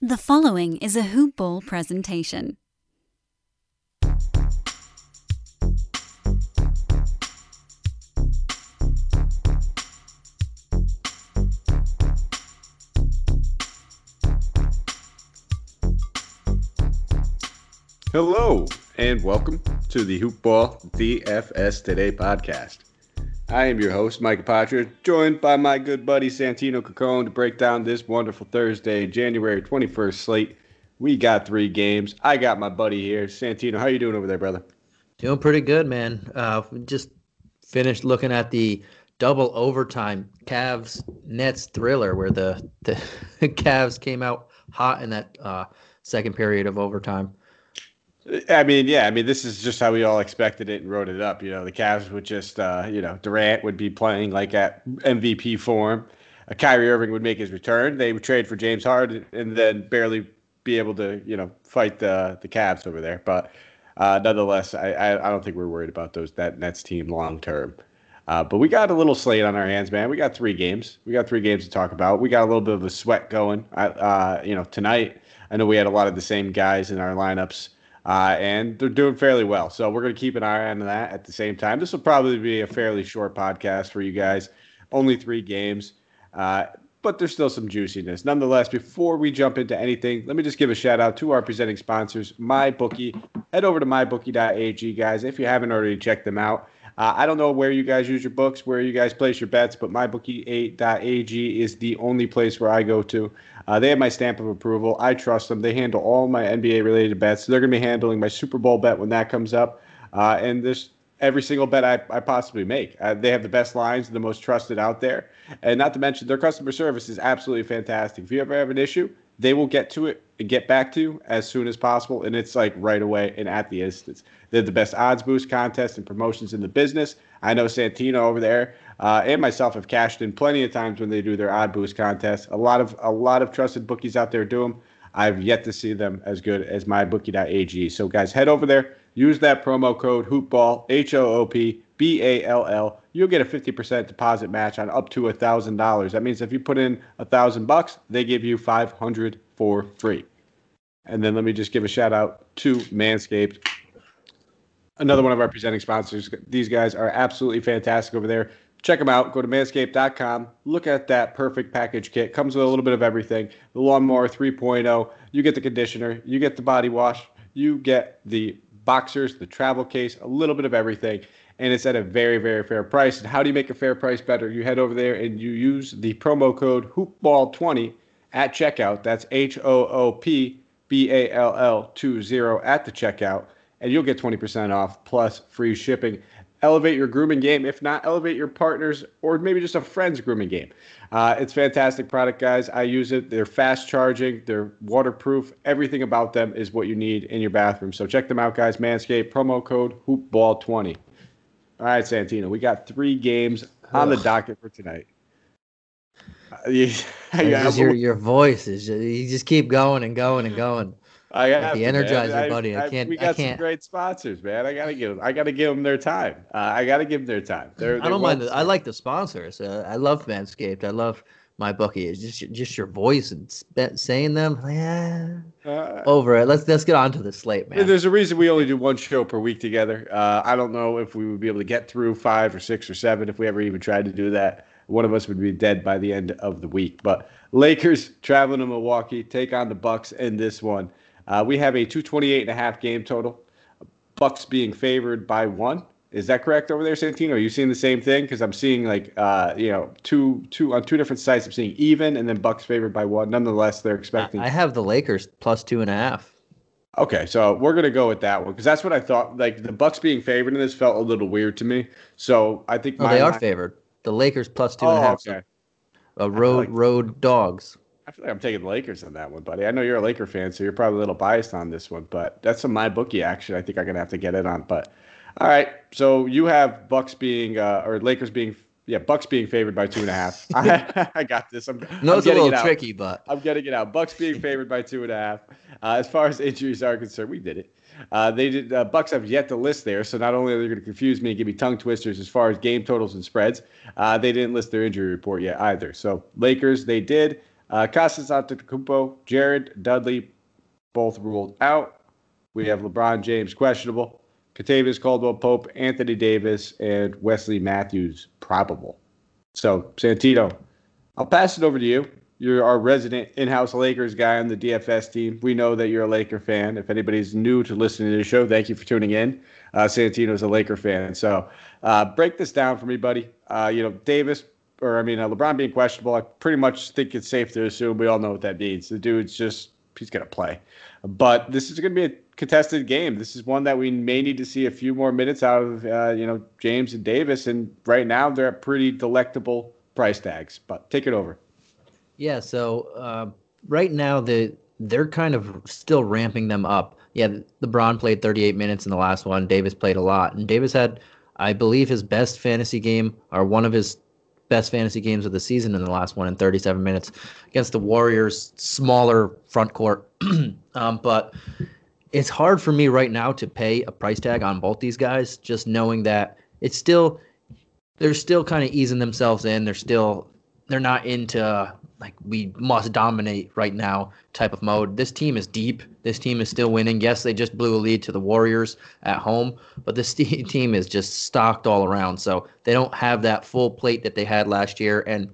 The following is a Hoop Ball presentation. Hello, and welcome to the Hoop Ball DFS Today podcast. I am your host, Mike Patridge, joined by my good buddy Santino Caccone to break down this wonderful Thursday, January 21st slate. We got three games. I got my buddy here. Santino, how you doing over there, brother? Doing pretty good, man. Just finished looking at the double overtime Cavs-Nets thriller where the Cavs came out hot in that second period of overtime. I mean, this is just how we all expected it and wrote it up. You know, the Cavs would just, Durant would be playing like at MVP form. Kyrie Irving would make his return. They would trade for James Harden and then barely be able to, fight the Cavs over there. But nonetheless, I don't think we're worried about that Nets team long term. But we got a little slate on our hands, man. We got three games. We got three games to talk about. We got a little bit of a sweat going. Tonight, I know we had a lot of the same guys in our lineups. And they're doing fairly well. So we're going to keep an eye on that at the same time. This will probably be a fairly short podcast for you guys. Only three games. But there's still some juiciness. Nonetheless, before we jump into anything, let me just give a shout out to our presenting sponsors, MyBookie. Head over to MyBookie.ag, guys, if you haven't already checked them out. I don't know where you guys use your books, where you guys place your bets, but MyBookie.ag is the only place where I go to. They have my stamp of approval. I trust them. They handle all my NBA-related bets. So they're going to be handling my Super Bowl bet when that comes up. And there's every single bet I possibly make. They have the best lines, the most trusted out there. And not to mention, their customer service is absolutely fantastic. If you ever have an issue, they will get to it and get back to you as soon as possible. And it's like right away and at the instance. They're the best odds boost contests and promotions in the business. I know Santino over there and myself have cashed in plenty of times when they do their odd boost contests. A lot of trusted bookies out there do them. I've yet to see them as good as mybookie.ag. So, guys, head over there. Use that promo code HOOPBALL, HOOPBALL. You'll get a 50% deposit match on up to $1,000. That means if you put in $1,000, they give you $500 for free. And then let me just give a shout out to Manscaped, another one of our presenting sponsors. These guys are absolutely fantastic over there. Check them out. Go to manscaped.com. Look at that perfect package kit. Comes with a little bit of everything. The lawnmower 3.0. You get the conditioner. You get the body wash. You get the boxers, the travel case, a little bit of everything. And it's at a very, very fair price. And how do you make a fair price better? You head over there and you use the promo code HOOPBALL20 at checkout. That's HOOPBALL20 at the checkout. And you'll get 20% off plus free shipping. Elevate your grooming game. If not, elevate your partner's or maybe just a friend's grooming game. It's fantastic product, guys. I use it. They're fast charging. They're waterproof. Everything about them is what you need in your bathroom. So check them out, guys. Manscaped, promo code HOOPBALL20. All right, Santino, we got three games on the docket for tonight. Your voice is just, you just keep going and going and going. I got the Energizer, man. Buddy. I can't. We got some great sponsors, man. I gotta give them their time. I don't mind. I like the sponsors. I love Manscaped. I love MyBookie. It's just your voice and saying them. Over it. Let's get on to the slate, man. There's a reason we only do one show per week together. I don't know if we would be able to get through 5 or 6 or 7 if we ever even tried to do that. One of us would be dead by the end of the week. But Lakers traveling to Milwaukee, take on the Bucks in this one. We have a 228.5 game total. Bucks being favored by 1. Is that correct over there, Santino? Are you seeing the same thing? Because I'm seeing two on two different sites. I'm seeing even and then Bucks favored by 1. Nonetheless, they're expecting. I have the Lakers plus 2.5. Okay, so we're going to go with that one because that's what I thought. Like the Bucks being favored in this felt a little weird to me. So I think they are favored. The Lakers plus 2.5. Okay. Road dogs. I feel like I'm taking the Lakers on that one, buddy. I know you're a Laker fan, so you're probably a little biased on this one, but that's a MyBookie action. I think I'm going to have to get it on. But all right, so you have Bucks being or Lakers being Bucks being favored by 2.5. I got this. It's a little tricky, but I'm getting it out. Bucks being favored by 2.5. As far as injuries are concerned, we did it. Bucks have yet to list there, so not only are they going to confuse me and give me tongue twisters as far as game totals and spreads, they didn't list their injury report yet either. So Lakers, they did. Costas Antetokounmpo, Jared Dudley, both ruled out. We have LeBron James questionable, Kentavious Caldwell-Pope, Anthony Davis, and Wesley Matthews probable. So, Santino, I'll pass it over to you. You're our resident in-house Lakers guy on the DFS team. We know that you're a Laker fan. If anybody's new to listening to the show, thank you for tuning in. Santino's a Laker fan. So break this down for me, buddy. LeBron being questionable, I pretty much think it's safe to assume we all know what that means. The dude's just, he's going to play. But this is going to be a contested game. This is one that we may need to see a few more minutes out of, James and Davis. And right now they're at pretty delectable price tags. But take it over. Yeah, so right now they're kind of still ramping them up. Yeah, LeBron played 38 minutes in the last one. Davis played a lot. And Davis had, I believe, his best fantasy game or one of his best fantasy games of the season in the last one in 37 minutes against the Warriors, smaller front court. But it's hard for me right now to pay a price tag on both these guys, just knowing that it's still – they're still kind of easing themselves in. They're not into – like we must dominate right now type of mode. This team is deep. This team is still winning. Yes, they just blew a lead to the Warriors at home, but this team is just stocked all around. So they don't have that full plate that they had last year, and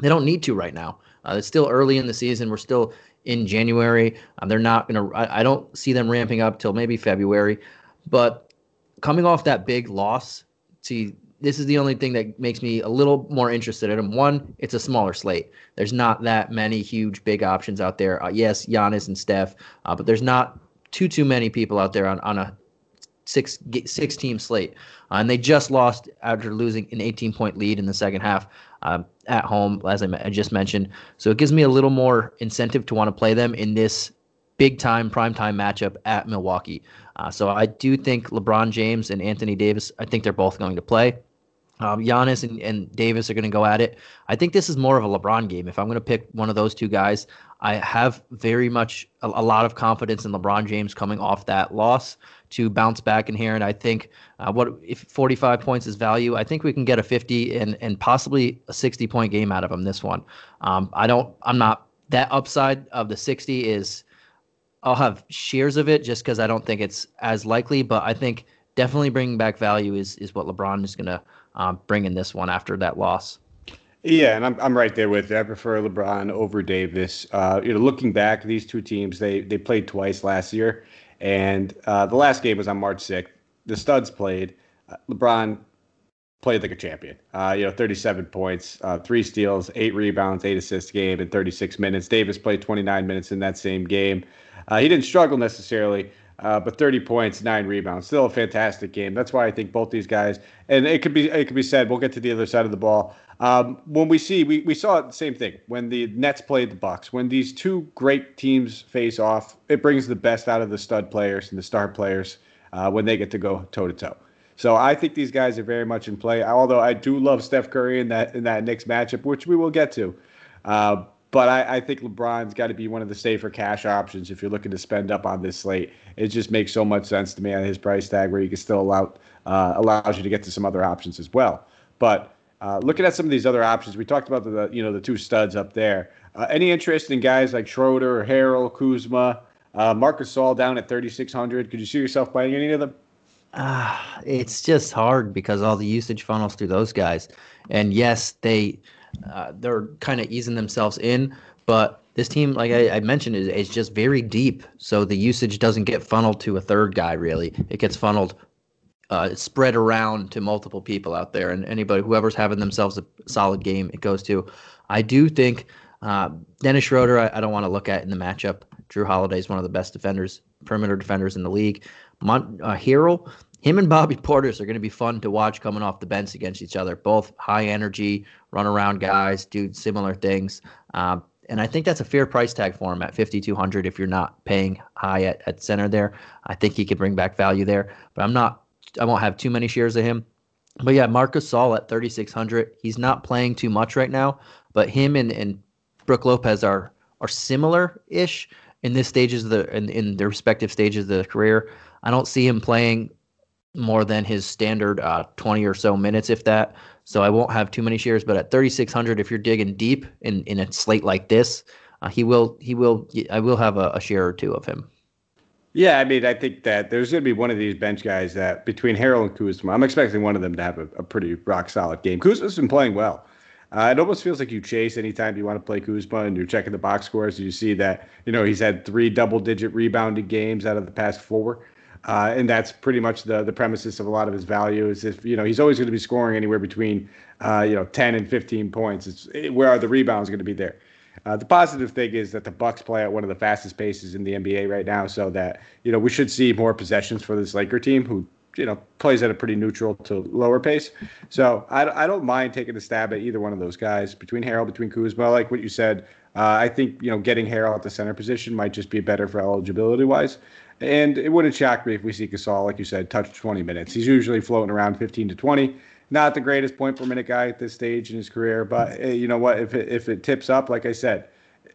they don't need to right now. It's still early in the season. We're still in January. They're not going to – I don't see them ramping up till maybe February. But coming off that big loss, this is the only thing that makes me a little more interested in him. One, it's a smaller slate. There's not that many huge, big options out there. Yes, Giannis and Steph, but there's not too many people out there on a six-team slate. And they just lost after losing an 18-point lead in the second half at home, as I just mentioned. So it gives me a little more incentive to want to play them in this big-time, prime-time matchup at Milwaukee. So I do think LeBron James and Anthony Davis, I think they're both going to play. Giannis and Davis are going to go at it. I think this is more of a LeBron game. If I'm going to pick one of those two guys, I have very much a lot of confidence in LeBron James coming off that loss to bounce back in here. And I think if 45 points is value, I think we can get a 50 and possibly a 60-point game out of him this one. That upside of the 60 is I'll have shares of it just because I don't think it's as likely. But I think definitely bringing back value is what LeBron is going to bring in this one after that loss. Yeah, and I'm right there with you. I prefer LeBron over Davis. Looking back, these two teams, they played twice last year, and the last game was on March 6th. The studs played. LeBron played like a champion. 37 points, 3 steals, 8 rebounds, 8 assists game in 36 minutes. Davis played 29 minutes in that same game. He didn't struggle necessarily. But 30 points, 9 rebounds, still a fantastic game. That's why I think both these guys, and it could be said, we'll get to the other side of the ball. When we saw the same thing when the Nets played the Bucks. When these two great teams face off, it brings the best out of the stud players and the star players when they get to go toe to toe. So I think these guys are very much in play. Although I do love Steph Curry in that Knicks matchup, which we will get to. But I think LeBron's got to be one of the safer cash options if you're looking to spend up on this slate. It just makes so much sense to me on his price tag where you can still allows you to get to some other options as well. But looking at some of these other options, we talked about the two studs up there. Any interest in guys like Schroeder, Harrell, Kuzma, Marcus Saul down at 3,600? Could you see yourself playing any of them? It's just hard because all the usage funnels through those guys. And yes, they're kind of easing themselves in, but this team, like I mentioned, is just very deep. So the usage doesn't get funneled to a third guy, really. It gets funneled, spread around to multiple people out there. And whoever's having themselves a solid game, it goes to. I do think Dennis Schroeder, I don't want to look at in the matchup. Drew Holiday is one of the best defenders, perimeter defenders in the league. Harrell, him and Bobby Portis are going to be fun to watch coming off the bench against each other. Both high energy, run around guys, do similar things. And I think that's a fair price tag for him at 5,200 if you're not paying high at center there. I think he could bring back value there, but I won't have too many shares of him. But yeah, Marcus Saul at 3,600. He's not playing too much right now, but him and Brooke Lopez are similar-ish in their respective stages of the career. I don't see him playing more than his standard 20 or so minutes, if that. So I won't have too many shares, but at 3,600, if you're digging deep in a slate like this, I will have a share or two of him. Yeah, I mean, I think that there's going to be one of these bench guys that between Harrell and Kuzma, I'm expecting one of them to have a pretty rock-solid game. Kuzma's been playing well. It almost feels like you chase anytime you want to play Kuzma and you're checking the box scores. You see that, you know, he's had 3 double-digit rebounding games out of the past 4. And that's pretty much the premises of a lot of his value is if, you know, he's always going to be scoring anywhere between, 10 and 15 points. Where are the rebounds going to be there? The positive thing is that the Bucks play at one of the fastest paces in the NBA right now, so that, you know, we should see more possessions for this Laker team who, you know, plays at a pretty neutral to lower pace. So I don't mind taking a stab at either one of those guys, between Harrell, between Kuzma. Like what you said, I think, you know, getting Harrell at the center position might just be better for eligibility-wise. And it wouldn't shock me if we see Gasol, like you said, touch 20 minutes. He's usually floating around 15 to 20. Not the greatest point-per-minute guy at this stage in his career, but you know what? If it tips up, like I said,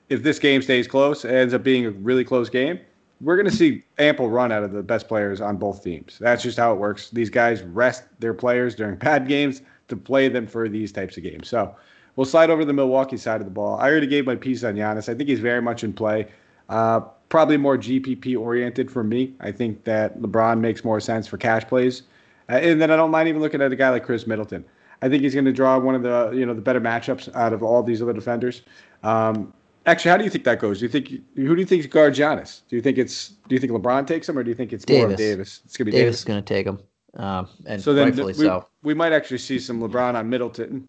if this game stays close, it ends up being a really close game, we're going to see ample run out of the best players on both teams. That's just how it works. These guys rest their players during bad games to play them for these types of games. So we'll slide over to the Milwaukee side of the ball. I already gave my piece on Giannis. I think he's very much in play. Probably more GPP-oriented for me. I think that LeBron makes more sense for cash plays. And then I don't mind even looking at a guy like Chris Middleton. I think he's going to draw one of the better matchups out of all these other defenders. Actually, how do you think that goes? Who do you think guards Giannis? Do you think LeBron takes him, or do you think it's Davis? More of Davis? It's going to be Davis. Davis is going to take him, and so then rightfully so. We might actually see some LeBron on Middleton.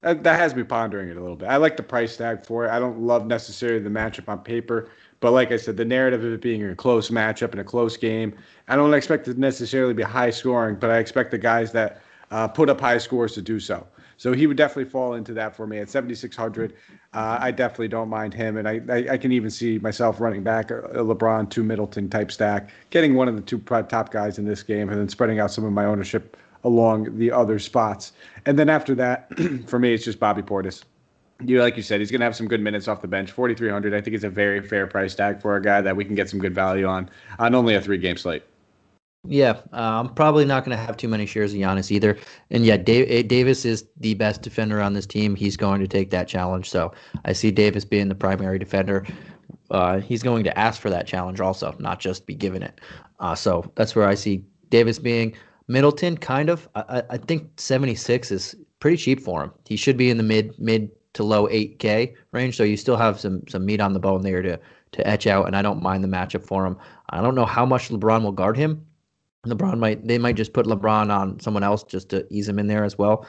That has me pondering it a little bit. I like the price tag for it. I don't love necessarily the matchup on paper. But like I said, the narrative of it being a close matchup and a close game, I don't expect it to necessarily be high scoring, but I expect the guys that put up high scores to do so. So he would definitely fall into that for me at 7,600. I definitely don't mind him, and I can even see myself running back a LeBron to Middleton type stack, getting one of the 2 top guys in this game, and then spreading out some of my ownership along the other spots. And then after that, for me, it's just Bobby Portis. Like you said, he's going to have some good minutes off the bench, 4,300. I think it's a very fair price tag for a guy that we can get some good value on only a 3-game slate. Yeah, I'm probably not going to have too many shares of Giannis either. And yeah, Davis is the best defender on this team. He's going to take that challenge. So I see Davis being the primary defender. He's going to ask for that challenge also, not just be given it. So that's where I see Davis being. Middleton, kind of. I think 76 is pretty cheap for him. He should be in the mid to low 8K range, so you still have some meat on the bone there to etch out, and I don't mind the matchup for him. I don't know how much LeBron will guard him. They might just put LeBron on someone else just to ease him in there as well.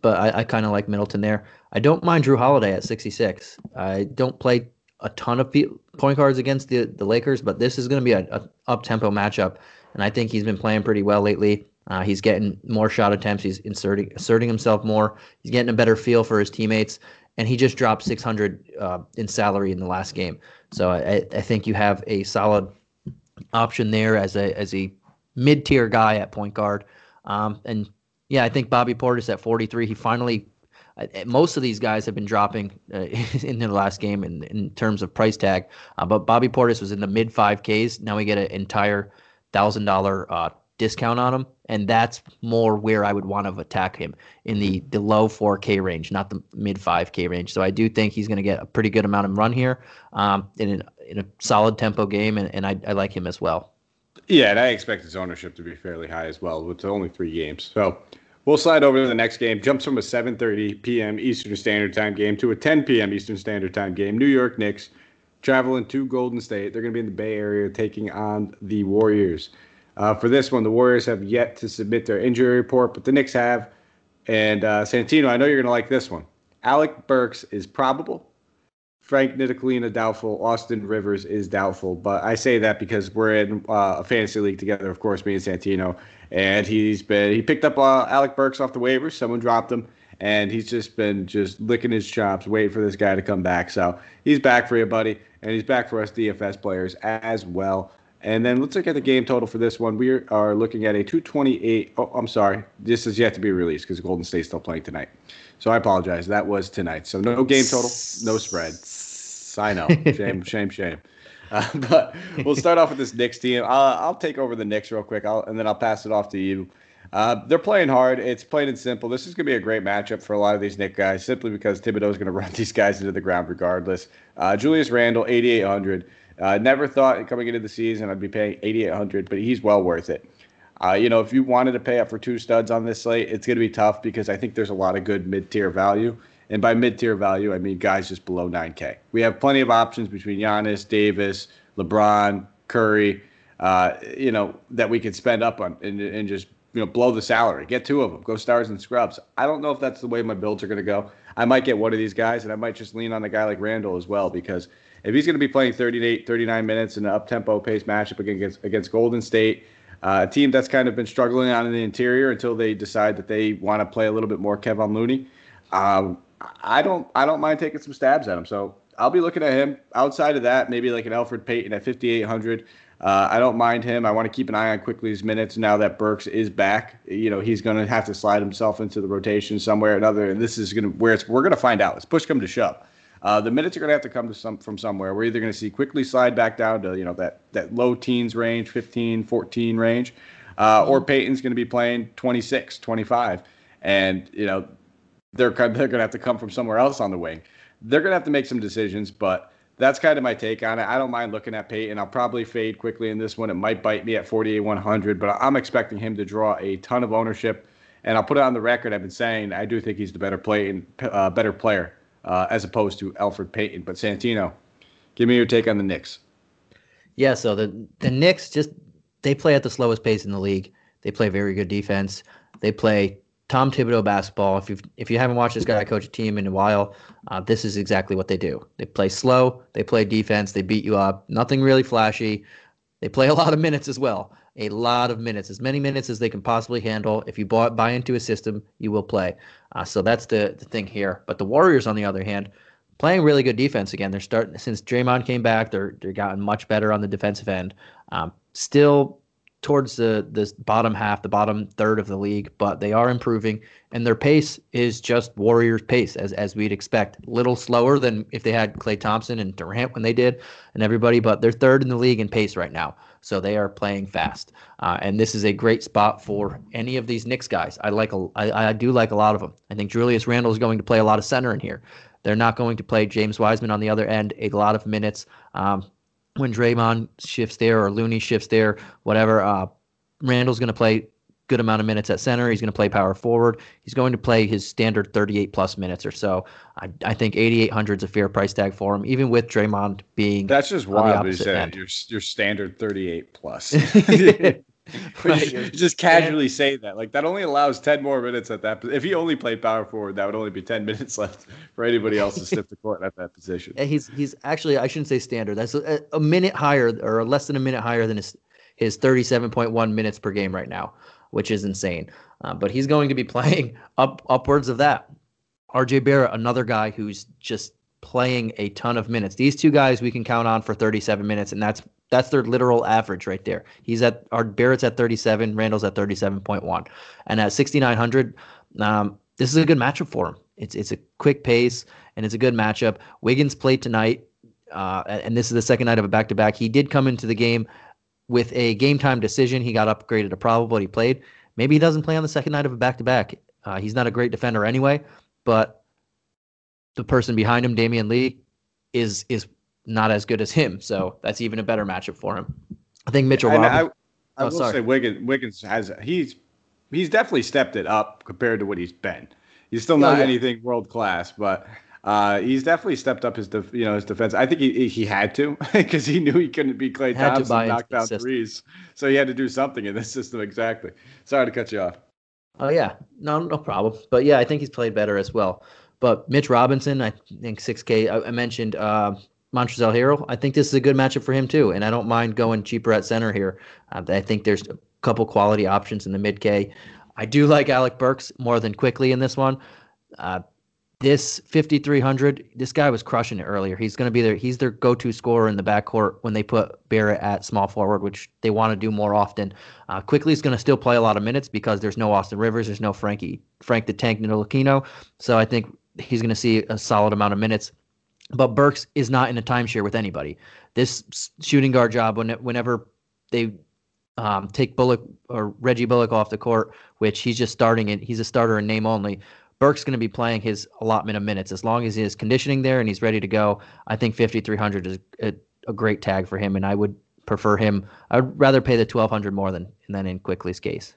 But I kind of like Middleton there. I don't mind Drew Holiday at 66. I don't play a ton of point guards against the Lakers, but this is going to be a up-tempo matchup, and I think he's been playing pretty well lately. He's getting more shot attempts. He's asserting himself more. He's getting a better feel for his teammates. And he just dropped 600 in salary in the last game. So I think you have a solid option there as a mid-tier guy at point guard. And, yeah, I think Bobby Portis at 43, he finally – most of these guys have been dropping in their last game in terms of price tag. But Bobby Portis was in the mid-5Ks. Now we get an entire $1,000 discount on him, and that's more where I would want to attack him, in the low 4K range, not the mid 5K range. So I do think he's going to get a pretty good amount of run here in a solid tempo game, and I like him as well. Yeah, and I expect his ownership to be fairly high as well, with only 3 games. So we'll slide over to the next game. Jumps from a 7:30 p.m. Eastern Standard Time game to a 10 p.m. Eastern Standard Time game. New York Knicks traveling to Golden State. They're going to be in the Bay Area taking on the Warriors. For this one, the Warriors have yet to submit their injury report, but the Knicks have. And Santino, I know you're going to like this one. Alec Burks is probable. Frank Nicolina doubtful. Austin Rivers is doubtful. But I say that because we're in a fantasy league together, of course, me and Santino. And he picked up Alec Burks off the waivers. Someone dropped him. And he's just been licking his chops, waiting for this guy to come back. So he's back for you, buddy. And he's back for us DFS players as well. And then let's look at the game total for this one. We are looking at a 228. Oh, I'm sorry. This is yet to be released because Golden State's still playing tonight. So I apologize. That was tonight. So no game total, no spread. I know. Shame. But we'll start off with this Knicks team. I'll take over the Knicks real quick, and then I'll pass it off to you. They're playing hard. It's plain and simple. This is going to be a great matchup for a lot of these Knicks guys, simply because Thibodeau is going to run these guys into the ground regardless. Julius Randle, 8,800. Never thought coming into the season I'd be paying 8,800, but he's well worth it. If you wanted to pay up for two studs on this slate, it's going to be tough because I think there's a lot of good mid-tier value. And by mid-tier value, I mean guys just below 9K. We have plenty of options between Giannis, Davis, LeBron, Curry, that we could spend up on and just blow the salary. Get two of them. Go stars and scrubs. I don't know if that's the way my builds are going to go. I might get one of these guys, and I might just lean on a guy like Randall as well, because if he's going to be playing 38, 39 minutes in an up-tempo pace matchup against Golden State, a team that's kind of been struggling out in the interior until they decide that they want to play a little bit more Kevon Looney, I don't mind taking some stabs at him. So I'll be looking at him. Outside of that, maybe like an Elfrid Payton at 5,800. I don't mind him. I want to keep an eye on Quickley's minutes now that Burks is back. He's going to have to slide himself into the rotation somewhere or another, and this is going to we're going to find out. It's push come to shove. The minutes are going to have to come from somewhere. We're either going to see Quickley slide back down to that low teens range, 15, 14 range, or Payton's going to be playing 26, 25, and they're going to have to come from somewhere else on the wing. They're going to have to make some decisions, but that's kind of my take on it. I don't mind looking at Payton. I'll probably fade Quickley in this one. It might bite me at 4,100, but I'm expecting him to draw a ton of ownership. And I'll put it on the record. I've been saying I do think he's the better player as opposed to Elfrid Payton. But Santino, give me your take on the Knicks. Yeah, so the Knicks, they play at the slowest pace in the league. They play very good defense. They play Tom Thibodeau basketball. If you haven't watched this guy coach a team in a while, this is exactly what they do. They play slow. They play defense. They beat you up. Nothing really flashy. They play a lot of minutes as well. A lot of minutes. As many minutes as they can possibly handle. If you buy into a system, you will play. So that's the thing here. But the Warriors, on the other hand, playing really good defense again. They're starting since Draymond came back. They're gotten much better on the defensive end. Still towards the bottom half, the bottom third of the league, but they are improving, and their pace is just Warriors pace, as we'd expect. A little slower than if they had Klay Thompson and Durant when they did and everybody, but they're third in the league in pace right now, so they are playing fast. And this is a great spot for any of these Knicks guys. I do like a lot of them. I think Julius Randle is going to play a lot of center in here. They're not going to play James Wiseman on the other end a lot of minutes. When Draymond shifts there or Looney shifts there, whatever, Randall's going to play good amount of minutes at center. He's going to play power forward. He's going to play his standard 38-plus minutes or so. I think 8,800 is a fair price tag for him, even with Draymond being that's just wild that you said your standard 38-plus. Right. Just casually say that. Like, that only allows 10 more minutes at that. If he only played power forward, that would only be 10 minutes left for anybody else to sniff the court at that position. And he's actually, I shouldn't say standard. That's a minute higher or less than a minute higher than his 37.1 minutes per game right now, which is insane. But he's going to be playing upwards of that. RJ Barrett, another guy who's just playing a ton of minutes. These two guys we can count on for 37 minutes, and that's their literal average right there. Barrett's at 37, Randall's at 37.1, and at 6,900, this is a good matchup for him. It's a quick pace and it's a good matchup. Wiggins played tonight, and this is the second night of a back-to-back. He did come into the game with a game-time decision. He got upgraded to probable, but he played. Maybe he doesn't play on the second night of a back-to-back. He's not a great defender anyway, but the person behind him, Damian Lee, is not as good as him, so that's even a better matchup for him. I think Mitchell Robinson. I will say Wiggins he's definitely stepped it up compared to what he's been. He's still not anything world class, but he's definitely stepped up his defense. I think he had to, because he knew he couldn't beat Klay Thompson knock down threes, so he had to do something in this system. Exactly. Sorry to cut you off. Oh yeah, no problem. But yeah, I think he's played better as well. But Mitch Robinson, I think 6K. I mentioned Montrezl Harrell. I think this is a good matchup for him too, and I don't mind going cheaper at center here. I think there's a couple quality options in the mid K. I do like Alec Burks more than Quickley in this one. This 5,300, this guy was crushing it earlier. He's going to be there. He's their go-to scorer in the backcourt when they put Barrett at small forward, which they want to do more often. Quickley's going to still play a lot of minutes because there's no Austin Rivers, there's no Frank the Tank Ntilikina, so I think he's going to see a solid amount of minutes. But Burks is not in a timeshare with anybody. This shooting guard job, whenever they take Bullock or Reggie Bullock off the court, which he's just starting it, he's a starter in name only. Burke's going to be playing his allotment of minutes. As long as he has conditioning there and he's ready to go, I think 5,300 is a great tag for him, and I would prefer him. I'd rather pay the 1,200 more than in Quickley's case.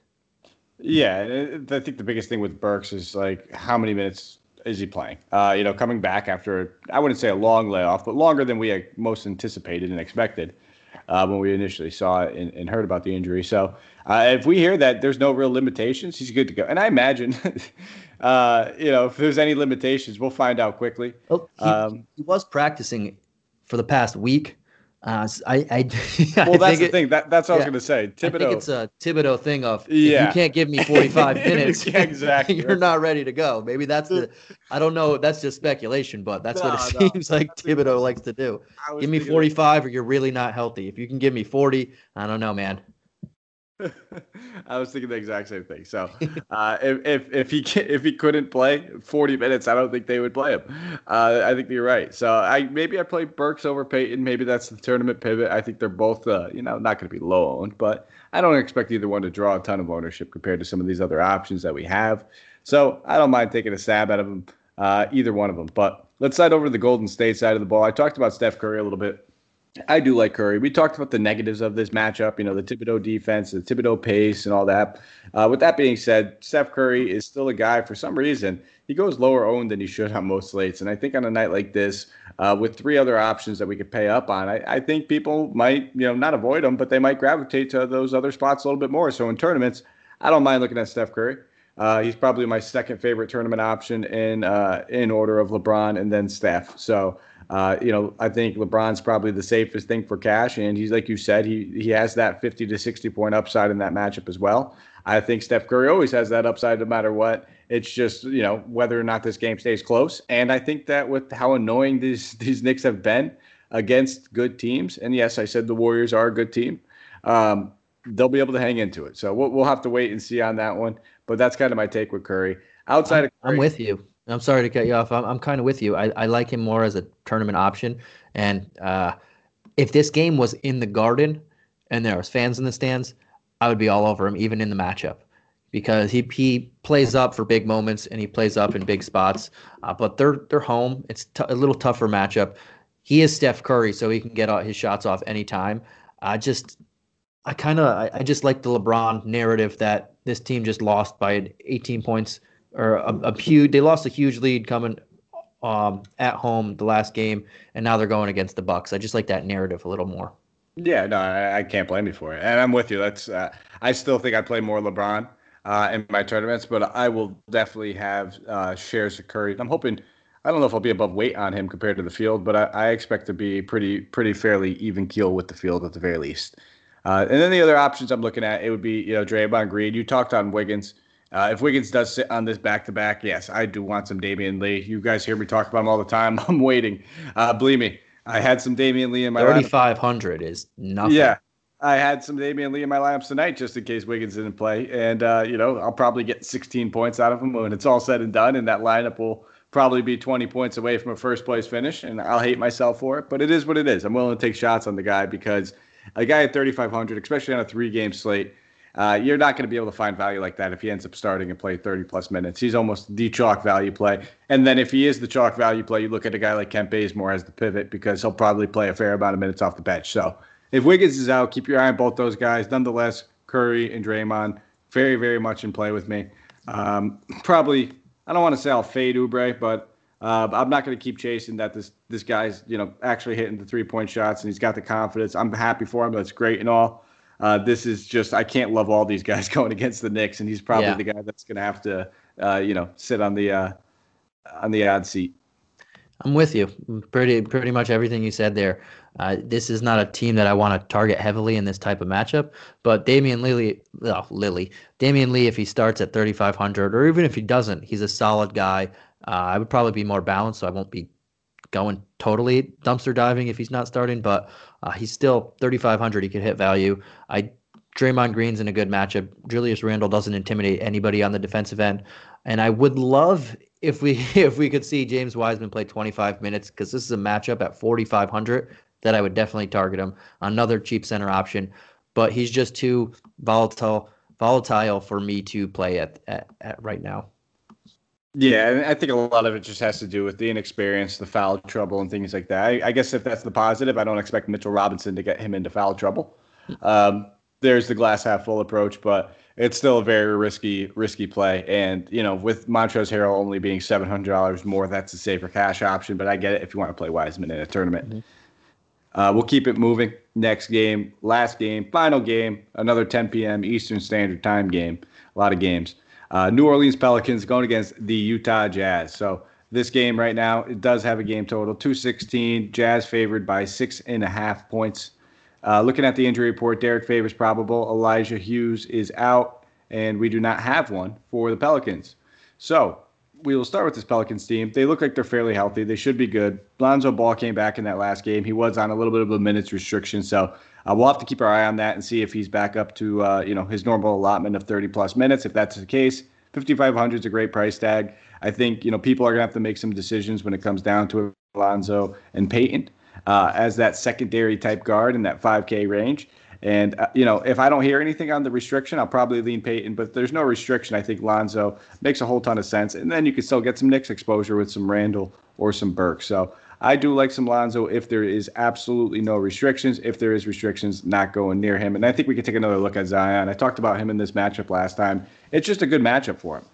Yeah, I think the biggest thing with Burks is like how many minutes is he playing? Coming back after, I wouldn't say a long layoff, but longer than we had most anticipated and expected when we initially saw it and heard about the injury. So if we hear that there's no real limitations, he's good to go. And I imagine, if there's any limitations, we'll find out quickly. Well, he was practicing for the past week. That's the thing. That's what I was going to say. Thibodeau. I think it's a Thibodeau thing of, if you can't give me 45 minutes, exactly. You're not ready to go. Maybe that's I don't know. That's just speculation, but that's what it seems like Thibodeau likes to do. Give me 45 or you're really not healthy. If you can give me 40, I don't know, man. I was thinking the exact same thing. So if he couldn't play 40 minutes, I don't think they would play him. I think you're right. So I play Burks over Payton. Maybe that's the tournament pivot. I think they're both, not going to be low owned, but I don't expect either one to draw a ton of ownership compared to some of these other options that we have. So I don't mind taking a stab out of them, either one of them. But let's slide over to the Golden State side of the ball. I talked about Steph Curry a little bit. I do like Curry. We talked about the negatives of this matchup, the Thibodeau defense, the Thibodeau pace, and all that. With that being said, Steph Curry is still a guy, for some reason, he goes lower owned than he should on most slates. And I think on a night like this, with three other options that we could pay up on, I think people might, not avoid them, but they might gravitate to those other spots a little bit more. So in tournaments, I don't mind looking at Steph Curry. He's probably my second favorite tournament option in order of LeBron and then Steph. So I think LeBron's probably the safest thing for cash. And he's, like you said, he has that 50 to 60 point upside in that matchup as well. I think Steph Curry always has that upside no matter what. It's just, whether or not this game stays close. And I think that with how annoying these Knicks have been against good teams. And yes, I said the Warriors are a good team. They'll be able to hang into it. So we'll have to wait and see on that one. But that's kind of my take with Curry. Outside of Curry, I'm with you. I'm sorry to cut you off. I'm kind of with you. I like him more as a tournament option. And if this game was in the Garden and there was fans in the stands, I would be all over him, even in the matchup, because he plays up for big moments and he plays up in big spots. But they're home. It's a little tougher matchup. He is Steph Curry, so he can get his shots off anytime. I just like the LeBron narrative that this team just lost by 18 points. Or they lost a huge lead coming at home the last game, and now they're going against the Bucks. I just like that narrative a little more. Yeah, no, I can't blame you for it, and I'm with you. That's I still think I play more LeBron in my tournaments, but I will definitely have shares of Curry. I'm hoping. I don't know if I'll be above weight on him compared to the field, but I expect to be pretty fairly even keel with the field at the very least. And then the other options I'm looking at, it would be Draymond Green. You talked on Wiggins. If Wiggins does sit on this back-to-back, yes, I do want some Damian Lee. You guys hear me talk about him all the time. I'm waiting. Believe me, I had some Damian Lee in my lineup. 3,500 is nothing. Yeah, I had some Damian Lee in my lineups tonight just in case Wiggins didn't play. And, I'll probably get 16 points out of him when it's all said and done, and that lineup will probably be 20 points away from a first-place finish, and I'll hate myself for it. But it is what it is. I'm willing to take shots on the guy because a guy at 3,500, especially on a three-game slate, you're not going to be able to find value like that if he ends up starting and play 30-plus minutes. He's almost the chalk value play. And then if he is the chalk value play, you look at a guy like Kent Bazemore as the pivot because he'll probably play a fair amount of minutes off the bench. So if Wiggins is out, keep your eye on both those guys. Nonetheless, Curry and Draymond, very, very much in play with me. Probably, I don't want to say I'll fade Oubre, but I'm not going to keep chasing that this guy's actually hitting the three-point shots and he's got the confidence. I'm happy for him. That's great and all. This is just, I can't love all these guys going against the Knicks, and he's probably the guy that's going to have to, sit on the odd seat. I'm with you. Pretty much everything you said there. This is not a team that I want to target heavily in this type of matchup, but Damian Lee, if he starts at 3,500 or even if he doesn't, he's a solid guy. I would probably be more balanced, so I won't be going totally dumpster diving if he's not starting, but he's still 3,500. He could hit value. Draymond Green's in a good matchup. Julius Randle doesn't intimidate anybody on the defensive end. And I would love if we could see James Wiseman play 25 minutes, because this is a matchup at 4,500 that I would definitely target him. Another cheap center option, but he's just too volatile for me to play at right now. Yeah, I think a lot of it just has to do with the inexperience, the foul trouble, and things like that. I guess if that's the positive, I don't expect Mitchell Robinson to get him into foul trouble. There's the glass half full approach, but it's still a very risky play. And, you know, with Montrezl Harrell only being $700 more, that's a safer cash option. But I get it if you want to play Wiseman in a tournament. Mm-hmm. We'll keep it moving. Next game, last game, final game, another 10 p.m. Eastern Standard Time game. A lot of games. New Orleans Pelicans going against the Utah Jazz. So this game right now, it does have a game total, 216. Jazz favored by 6.5 points. Looking at the injury report, Derek Favors probable. Elijah Hughes is out, and we do not have one for the Pelicans. So we will start with this Pelicans team. They look like they're fairly healthy. They should be good. Lonzo Ball came back in that last game. He was on a little bit of a minutes restriction, so we'll have to keep our eye on that and see if he's back up to his normal allotment of 30-plus minutes. If that's the case, $5,500 is a great price tag. I think people are going to have to make some decisions when it comes down to Alonzo and Payton as that secondary-type guard in that 5K range. And, if I don't hear anything on the restriction, I'll probably lean Payton. But if there's no restriction, I think Lonzo makes a whole ton of sense. And then you can still get some Knicks exposure with some Randle or some Burks. So I do like some Lonzo if there is absolutely no restrictions. If there is restrictions, not going near him. And I think we can take another look at Zion. I talked about him in this matchup last time. It's just a good matchup for him.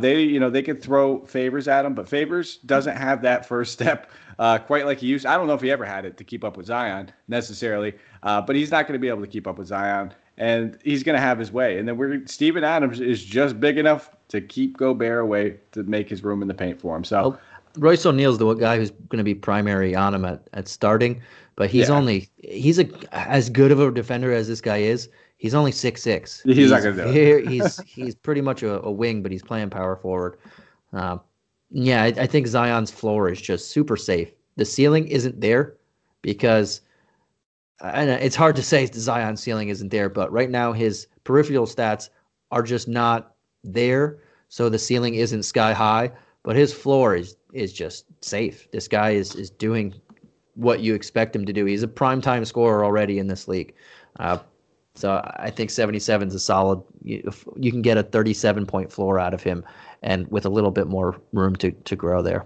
They could throw Favors at him, but Favors doesn't have that first step quite like he used. I don't know if he ever had it to keep up with Zion necessarily, but he's not going to be able to keep up with Zion, and he's going to have his way. And then Steven Adams is just big enough to keep Gobert away to make his room in the paint for him. So. Royce O'Neal's the guy who's going to be primary on him at starting, but he's as good of a defender as this guy is. He's only 6'6". He's not going to do it. He's pretty much a wing, but he's playing power forward. I think Zion's floor is just super safe. The ceiling isn't there because it's hard to say the Zion ceiling isn't there, but right now his peripheral stats are just not there, so the ceiling isn't sky high. But his floor is just safe. This guy is doing what you expect him to do. He's a primetime scorer already in this league. So I think 77 is a solid. You can get a 37-point floor out of him, and with a little bit more room to grow there.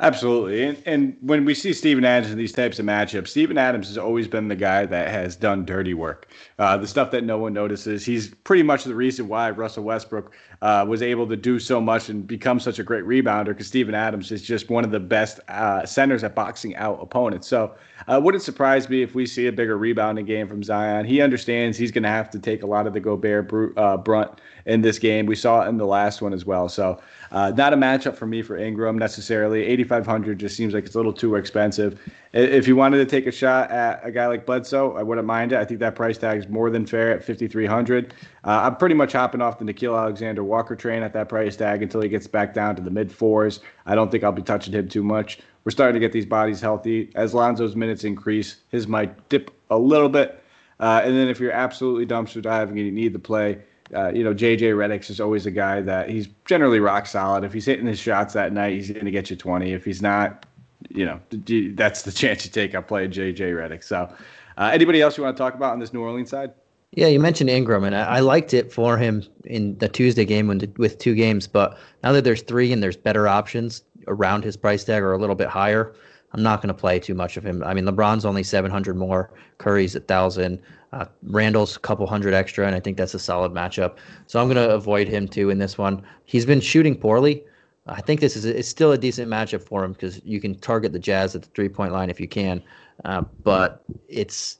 Absolutely. And when we see Steven Adams in these types of matchups, Steven Adams has always been the guy that has done dirty work, the stuff that no one notices. He's pretty much the reason why Russell Westbrook was able to do so much and become such a great rebounder, because Steven Adams is just one of the best centers at boxing out opponents. So it wouldn't surprise me if we see a bigger rebounding game from Zion. He understands he's going to have to take a lot of the Gobert brunt in this game. We saw it in the last one as well. So not a matchup for me for Ingram necessarily. 8,500 just seems like it's a little too expensive. If you wanted to take a shot at a guy like Bledsoe, I wouldn't mind it. I think that price tag is more than fair at 5,300. I'm pretty much hopping off the Nickeil Alexander-Walker train at that price tag until he gets back down to the mid-fours. I don't think I'll be touching him too much. We're starting to get these bodies healthy. As Lonzo's minutes increase, his might dip a little bit. And then if you're absolutely dumpster diving and you need the play, J.J. Redick's is always a guy that he's generally rock solid. If he's hitting his shots that night, he's going to get you 20. If he's not, that's the chance you take. I'll play J.J. Redick. So anybody else you want to talk about on this New Orleans side? Yeah, you mentioned Ingram, and I liked it for him in the Tuesday game with two games. But now that there's three and there's better options around his price tag or a little bit higher, I'm not going to play too much of him. I mean, LeBron's only 700 more. Curry's 1,000. Randall's a couple hundred extra, and I think that's a solid matchup. So I'm going to avoid him too in this one. He's been shooting poorly. I think it's still a decent matchup for him because you can target the Jazz at the three-point line if you can, but it's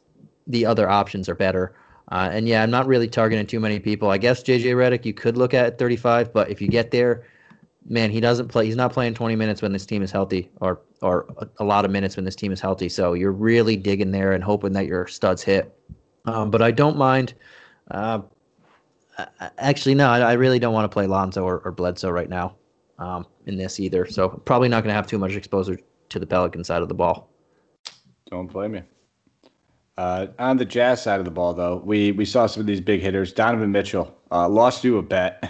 the other options are better. I'm not really targeting too many people. I guess J.J. Redick you could look at 35, but if you get there, man, he doesn't play. He's not playing 20 minutes when this team is healthy, or a lot of minutes when this team is healthy. So you're really digging there and hoping that your studs hit. But I don't mind. I really don't want to play Lonzo or Bledsoe right now in this either. So probably not going to have too much exposure to the Pelican side of the ball. Don't blame you. On the Jazz side of the ball, though, we saw some of these big hitters. Donovan Mitchell lost you a bet.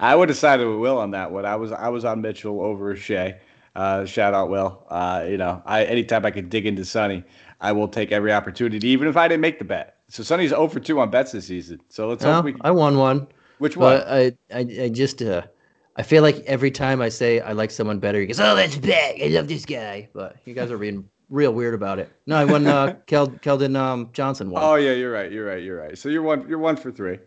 I would have sided with Will on that one. I was on Mitchell over Shea. Shout out Will. Anytime I can dig into Sonny, I will take every opportunity, even if I didn't make the bet. So Sonny's 0-for-2 on bets this season. So let's hope we can. I won one. Which one? I just I feel like every time I say I like someone better, he goes, "Oh, that's bad. I love this guy." But you guys are being real weird about it. No, I won. Keldon Johnson won. Oh yeah, you're right. So you're one for three.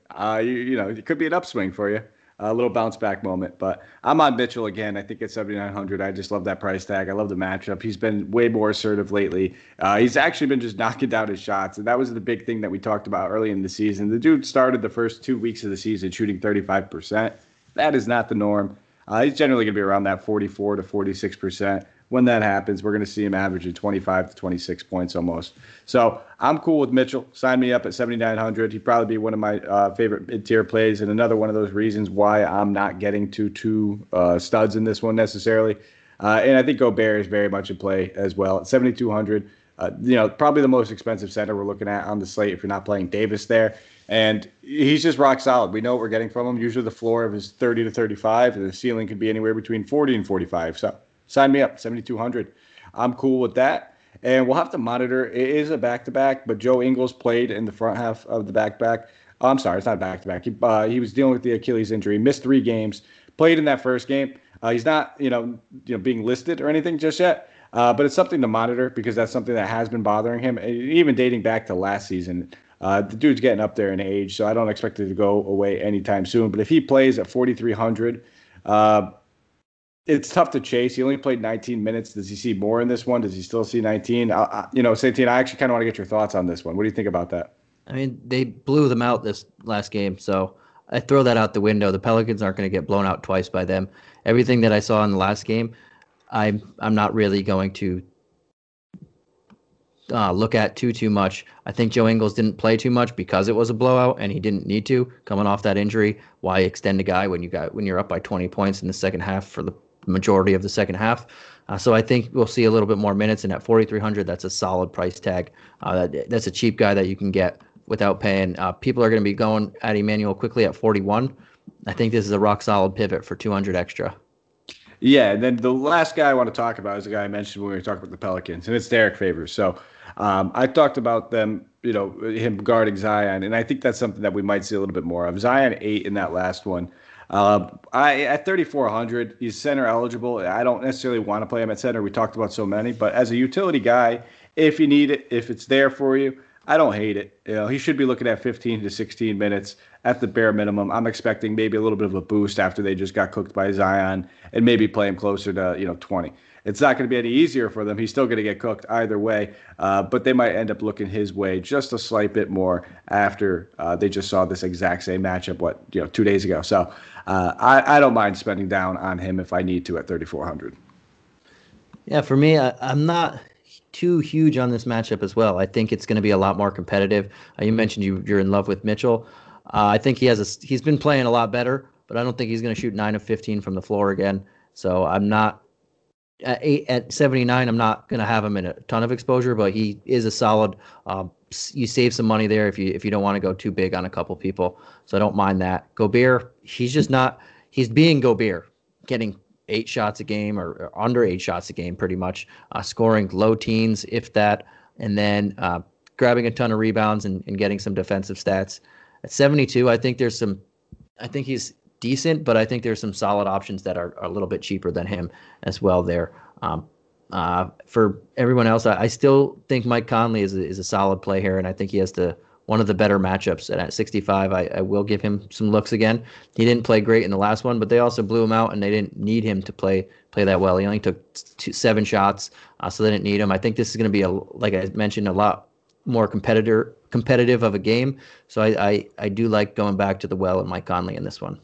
You know it could be an upswing for you. A little bounce back moment, but I'm on Mitchell again. I think at 7,900, I just love that price tag. I love the matchup. He's been way more assertive lately. He's actually been just knocking down his shots, and that was the big thing that we talked about early in the season. The dude started the first 2 weeks of the season shooting 35%. That is not the norm. He's generally going to be around that 44 to 46%. When that happens, we're going to see him averaging 25 to 26 points almost. So I'm cool with Mitchell. Sign me up at 7,900. He'd probably be one of my favorite mid-tier plays, and another one of those reasons why I'm not getting two studs in this one necessarily. And I think Gobert is very much in play as well. At 7,200, probably the most expensive center we're looking at on the slate if you're not playing Davis there. And he's just rock solid. We know what we're getting from him. Usually the floor of his 30 to 35, and the ceiling could be anywhere between 40 and 45. So sign me up, 7,200. I'm cool with that. And we'll have to monitor. It is a back-to-back, but Joe Ingles played in the front half of the back-to-back. I'm sorry, it's not back-to-back. He was dealing with the Achilles injury, missed 3 games, played in that first game. He's not, being listed or anything just yet, but it's something to monitor because that's something that has been bothering him, even dating back to last season. The dude's getting up there in age, so I don't expect it to go away anytime soon. But if he plays at 4,300, it's tough to chase. He only played 19 minutes. Does he see more in this one? Does he still see 19? Santino, I actually kind of want to get your thoughts on this one. What do you think about that? I mean, they blew them out this last game, so I throw that out the window. The Pelicans aren't going to get blown out twice by them. Everything that I saw in the last game, I'm not really going to look at too much. I think Joe Ingles didn't play too much because it was a blowout, and he didn't need to. Coming off that injury, why extend a guy when you're up by 20 points in the second half for the majority of the second half. So I think we'll see a little bit more minutes, and at 4,300, that's a solid price tag. That's a cheap guy that you can get without paying. People are going to be going at Immanuel Quickley at 41. I think this is a rock solid pivot for 200 extra. Yeah, and then the last guy I want to talk about is the guy I mentioned when we were talking about the Pelicans, and it's Derek Favors. So I talked about them, him guarding Zion, and I think that's something that we might see a little bit more of. Zion 8 in that last one. At 3,400, he's center eligible. I don't necessarily want to play him at center. We talked about so many, but as a utility guy, if you need it, if it's there for you, I don't hate it. He should be looking at 15 to 16 minutes at the bare minimum. I'm expecting maybe a little bit of a boost after they just got cooked by Zion and maybe play him closer to, 20. It's not going to be any easier for them. He's still going to get cooked either way, but they might end up looking his way just a slight bit more after they just saw this exact same matchup, 2 days ago. So I don't mind spending down on him if I need to at 3,400. Yeah, for me, I'm not too huge on this matchup as well. I think it's going to be a lot more competitive. You mentioned you're in love with Mitchell. I think he's been playing a lot better, but I don't think he's going to shoot 9 of 15 from the floor again. So I'm not... At 79, I'm not going to have him in a ton of exposure, but he is a solid. You save some money there if you don't want to go too big on a couple people. So I don't mind that. Gobert, he's just not. He's being Gobert, getting 8 shots a game or under 8 shots a game, pretty much, scoring low teens, if that, and then grabbing a ton of rebounds and getting some defensive stats. At 72, I think there's some. I think he's decent, but I think there's some solid options that are a little bit cheaper than him as well there. For everyone else, I still think Mike Conley is a solid play here, and I think he has one of the better matchups. And at 65, I will give him some looks again. He didn't play great in the last one, but they also blew him out, and they didn't need him to play that well. He only took 7 shots, so they didn't need him. I think this is going to be, like I mentioned, a lot more competitive of a game. So I do like going back to the well and Mike Conley in this one.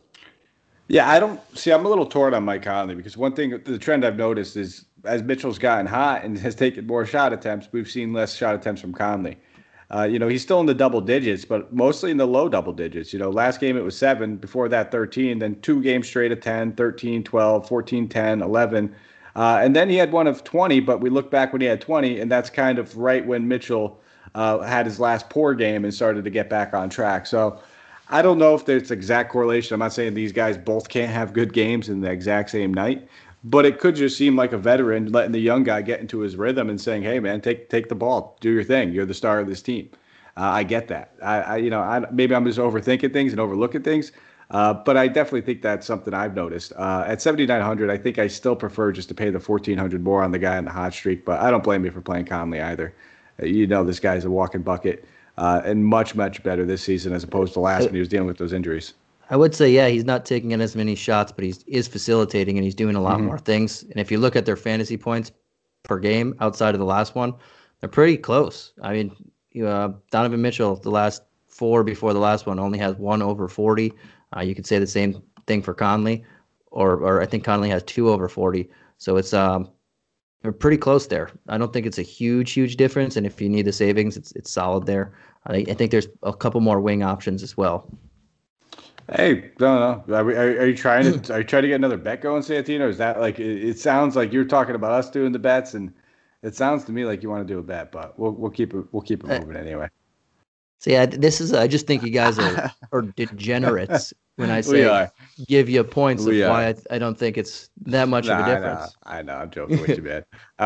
Yeah, I'm a little torn on Mike Conley because one thing, the trend I've noticed is as Mitchell's gotten hot and has taken more shot attempts, we've seen less shot attempts from Conley. He's still in the double digits, but mostly in the low double digits. Last game it was 7, before that 13, then 2 games straight of 10, 13, 12, 14, 10, 11. And then he had one of 20, but we look back when he had 20, and that's kind of right when Mitchell had his last poor game and started to get back on track. So I don't know if there's exact correlation. I'm not saying these guys both can't have good games in the exact same night, but it could just seem like a veteran letting the young guy get into his rhythm and saying, hey, man, take the ball. Do your thing. You're the star of this team. I get that. Maybe I'm just overthinking things and overlooking things, but I definitely think that's something I've noticed. At 7,900, I think I still prefer just to pay the 1,400 more on the guy on the hot streak, but I don't blame you for playing Conley either. This guy's a walking bucket and much, much better this season as opposed to last when he was dealing with those injuries. I would say, yeah, he's not taking in as many shots, but he is facilitating and he's doing a lot more things. And if you look at their fantasy points per game outside of the last one, they're pretty close. I mean, Donovan Mitchell, the last four before the last one, only has one over 40. You could say the same thing for Conley, or I think Conley has two over 40. So it's they're pretty close there. I don't think it's a huge, huge difference. And if you need the savings, it's solid there. I think there's a couple more wing options as well. Hey, no. Are you trying to get another bet going, Santino? Is that like it sounds like you're talking about us doing the bets, and it sounds to me like you want to do a bet, but we'll keep it moving anyway. So yeah, I just think you guys are degenerates when I say give you points. Why I don't think it's that much of a difference. I know. I'm joking with you, man.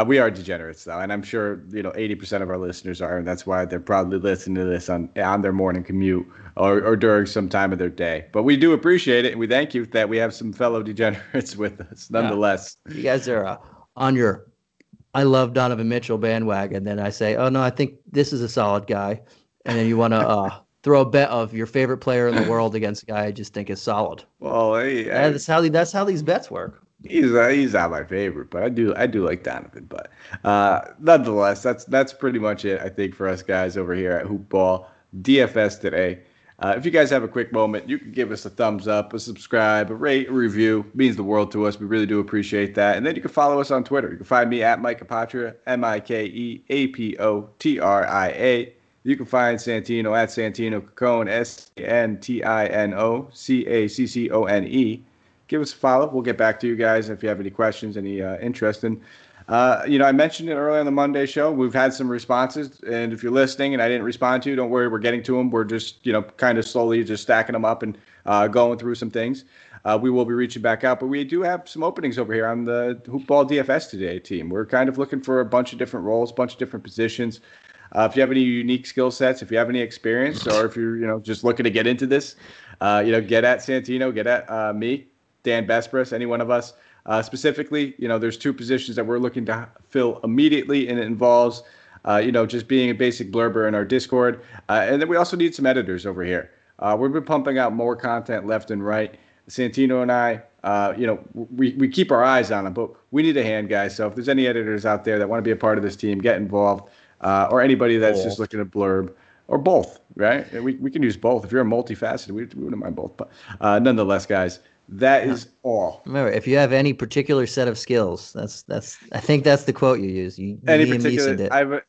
We are degenerates though, and I'm sure 80% of our listeners are, and that's why they're probably listening to this on their morning commute or during some time of their day. But we do appreciate it, and we thank you that we have some fellow degenerates with us, nonetheless. Yeah. You guys are on your I love Donovan Mitchell bandwagon. Then I say, oh no, I think this is a solid guy. And then you want to throw a bet of your favorite player in the world against a guy I just think is solid. Well, that's how these bets work. He's not my favorite, but I do like Donovan. But nonetheless, that's pretty much it, I think, for us guys over here at Hoop Ball DFS Today. If you guys have a quick moment, you can give us a thumbs up, a subscribe, a rate, a review. It means the world to us. We really do appreciate that. And then you can follow us on Twitter. You can find me at Mike Apatria, MikeApotria. You can find Santino at Santino Caccone, SantinoCaccone. Give us a follow. We'll get back to you guys if you have any questions, any interest in. I mentioned it earlier on the Monday show. We've had some responses, and if you're listening and I didn't respond to you, don't worry. We're getting to them. We're just, kind of slowly just stacking them up and going through some things. We will be reaching back out, but we do have some openings over here on the Hoop Ball DFS Today team. We're kind of looking for a bunch of different roles, bunch of different positions. If you have any unique skill sets, if you have any experience, or if you're just looking to get into this, get at Santino, get at me, Dan Bespris, any one of us. Specifically, there's two positions that we're looking to fill immediately, and it involves, just being a basic blurber in our Discord. And then we also need some editors over here. We've been pumping out more content left and right. Santino and I, we keep our eyes on them, but we need a hand, guys. So if there's any editors out there that want to be a part of this team, get involved. Or anybody that's just looking to blurb, or both, right? We can use both. If you're a multifaceted, we wouldn't mind both. But nonetheless, guys, that is all. Remember, if you have any particular set of skills, that's. I think that's the quote you use. I have a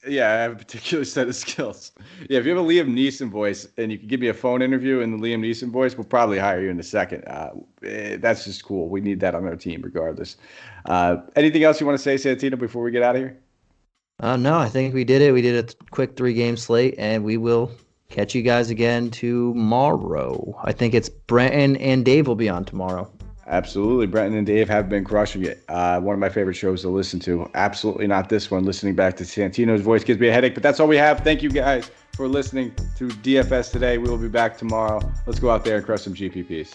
particular set of skills. Yeah, if you have a Liam Neeson voice and you can give me a phone interview in the Liam Neeson voice, we'll probably hire you in a second. That's just cool. We need that on our team regardless. Anything else you want to say, Santino, before we get out of here? No, I think we did it. We did a quick 3-game slate, and we will catch you guys again tomorrow. I think it's Brenton and Dave will be on tomorrow. Absolutely. Brenton and Dave have been crushing it. One of my favorite shows to listen to. Absolutely not this one. Listening back to Santino's voice gives me a headache, but that's all we have. Thank you guys for listening to DFS Today. We will be back tomorrow. Let's go out there and crush some GPPs.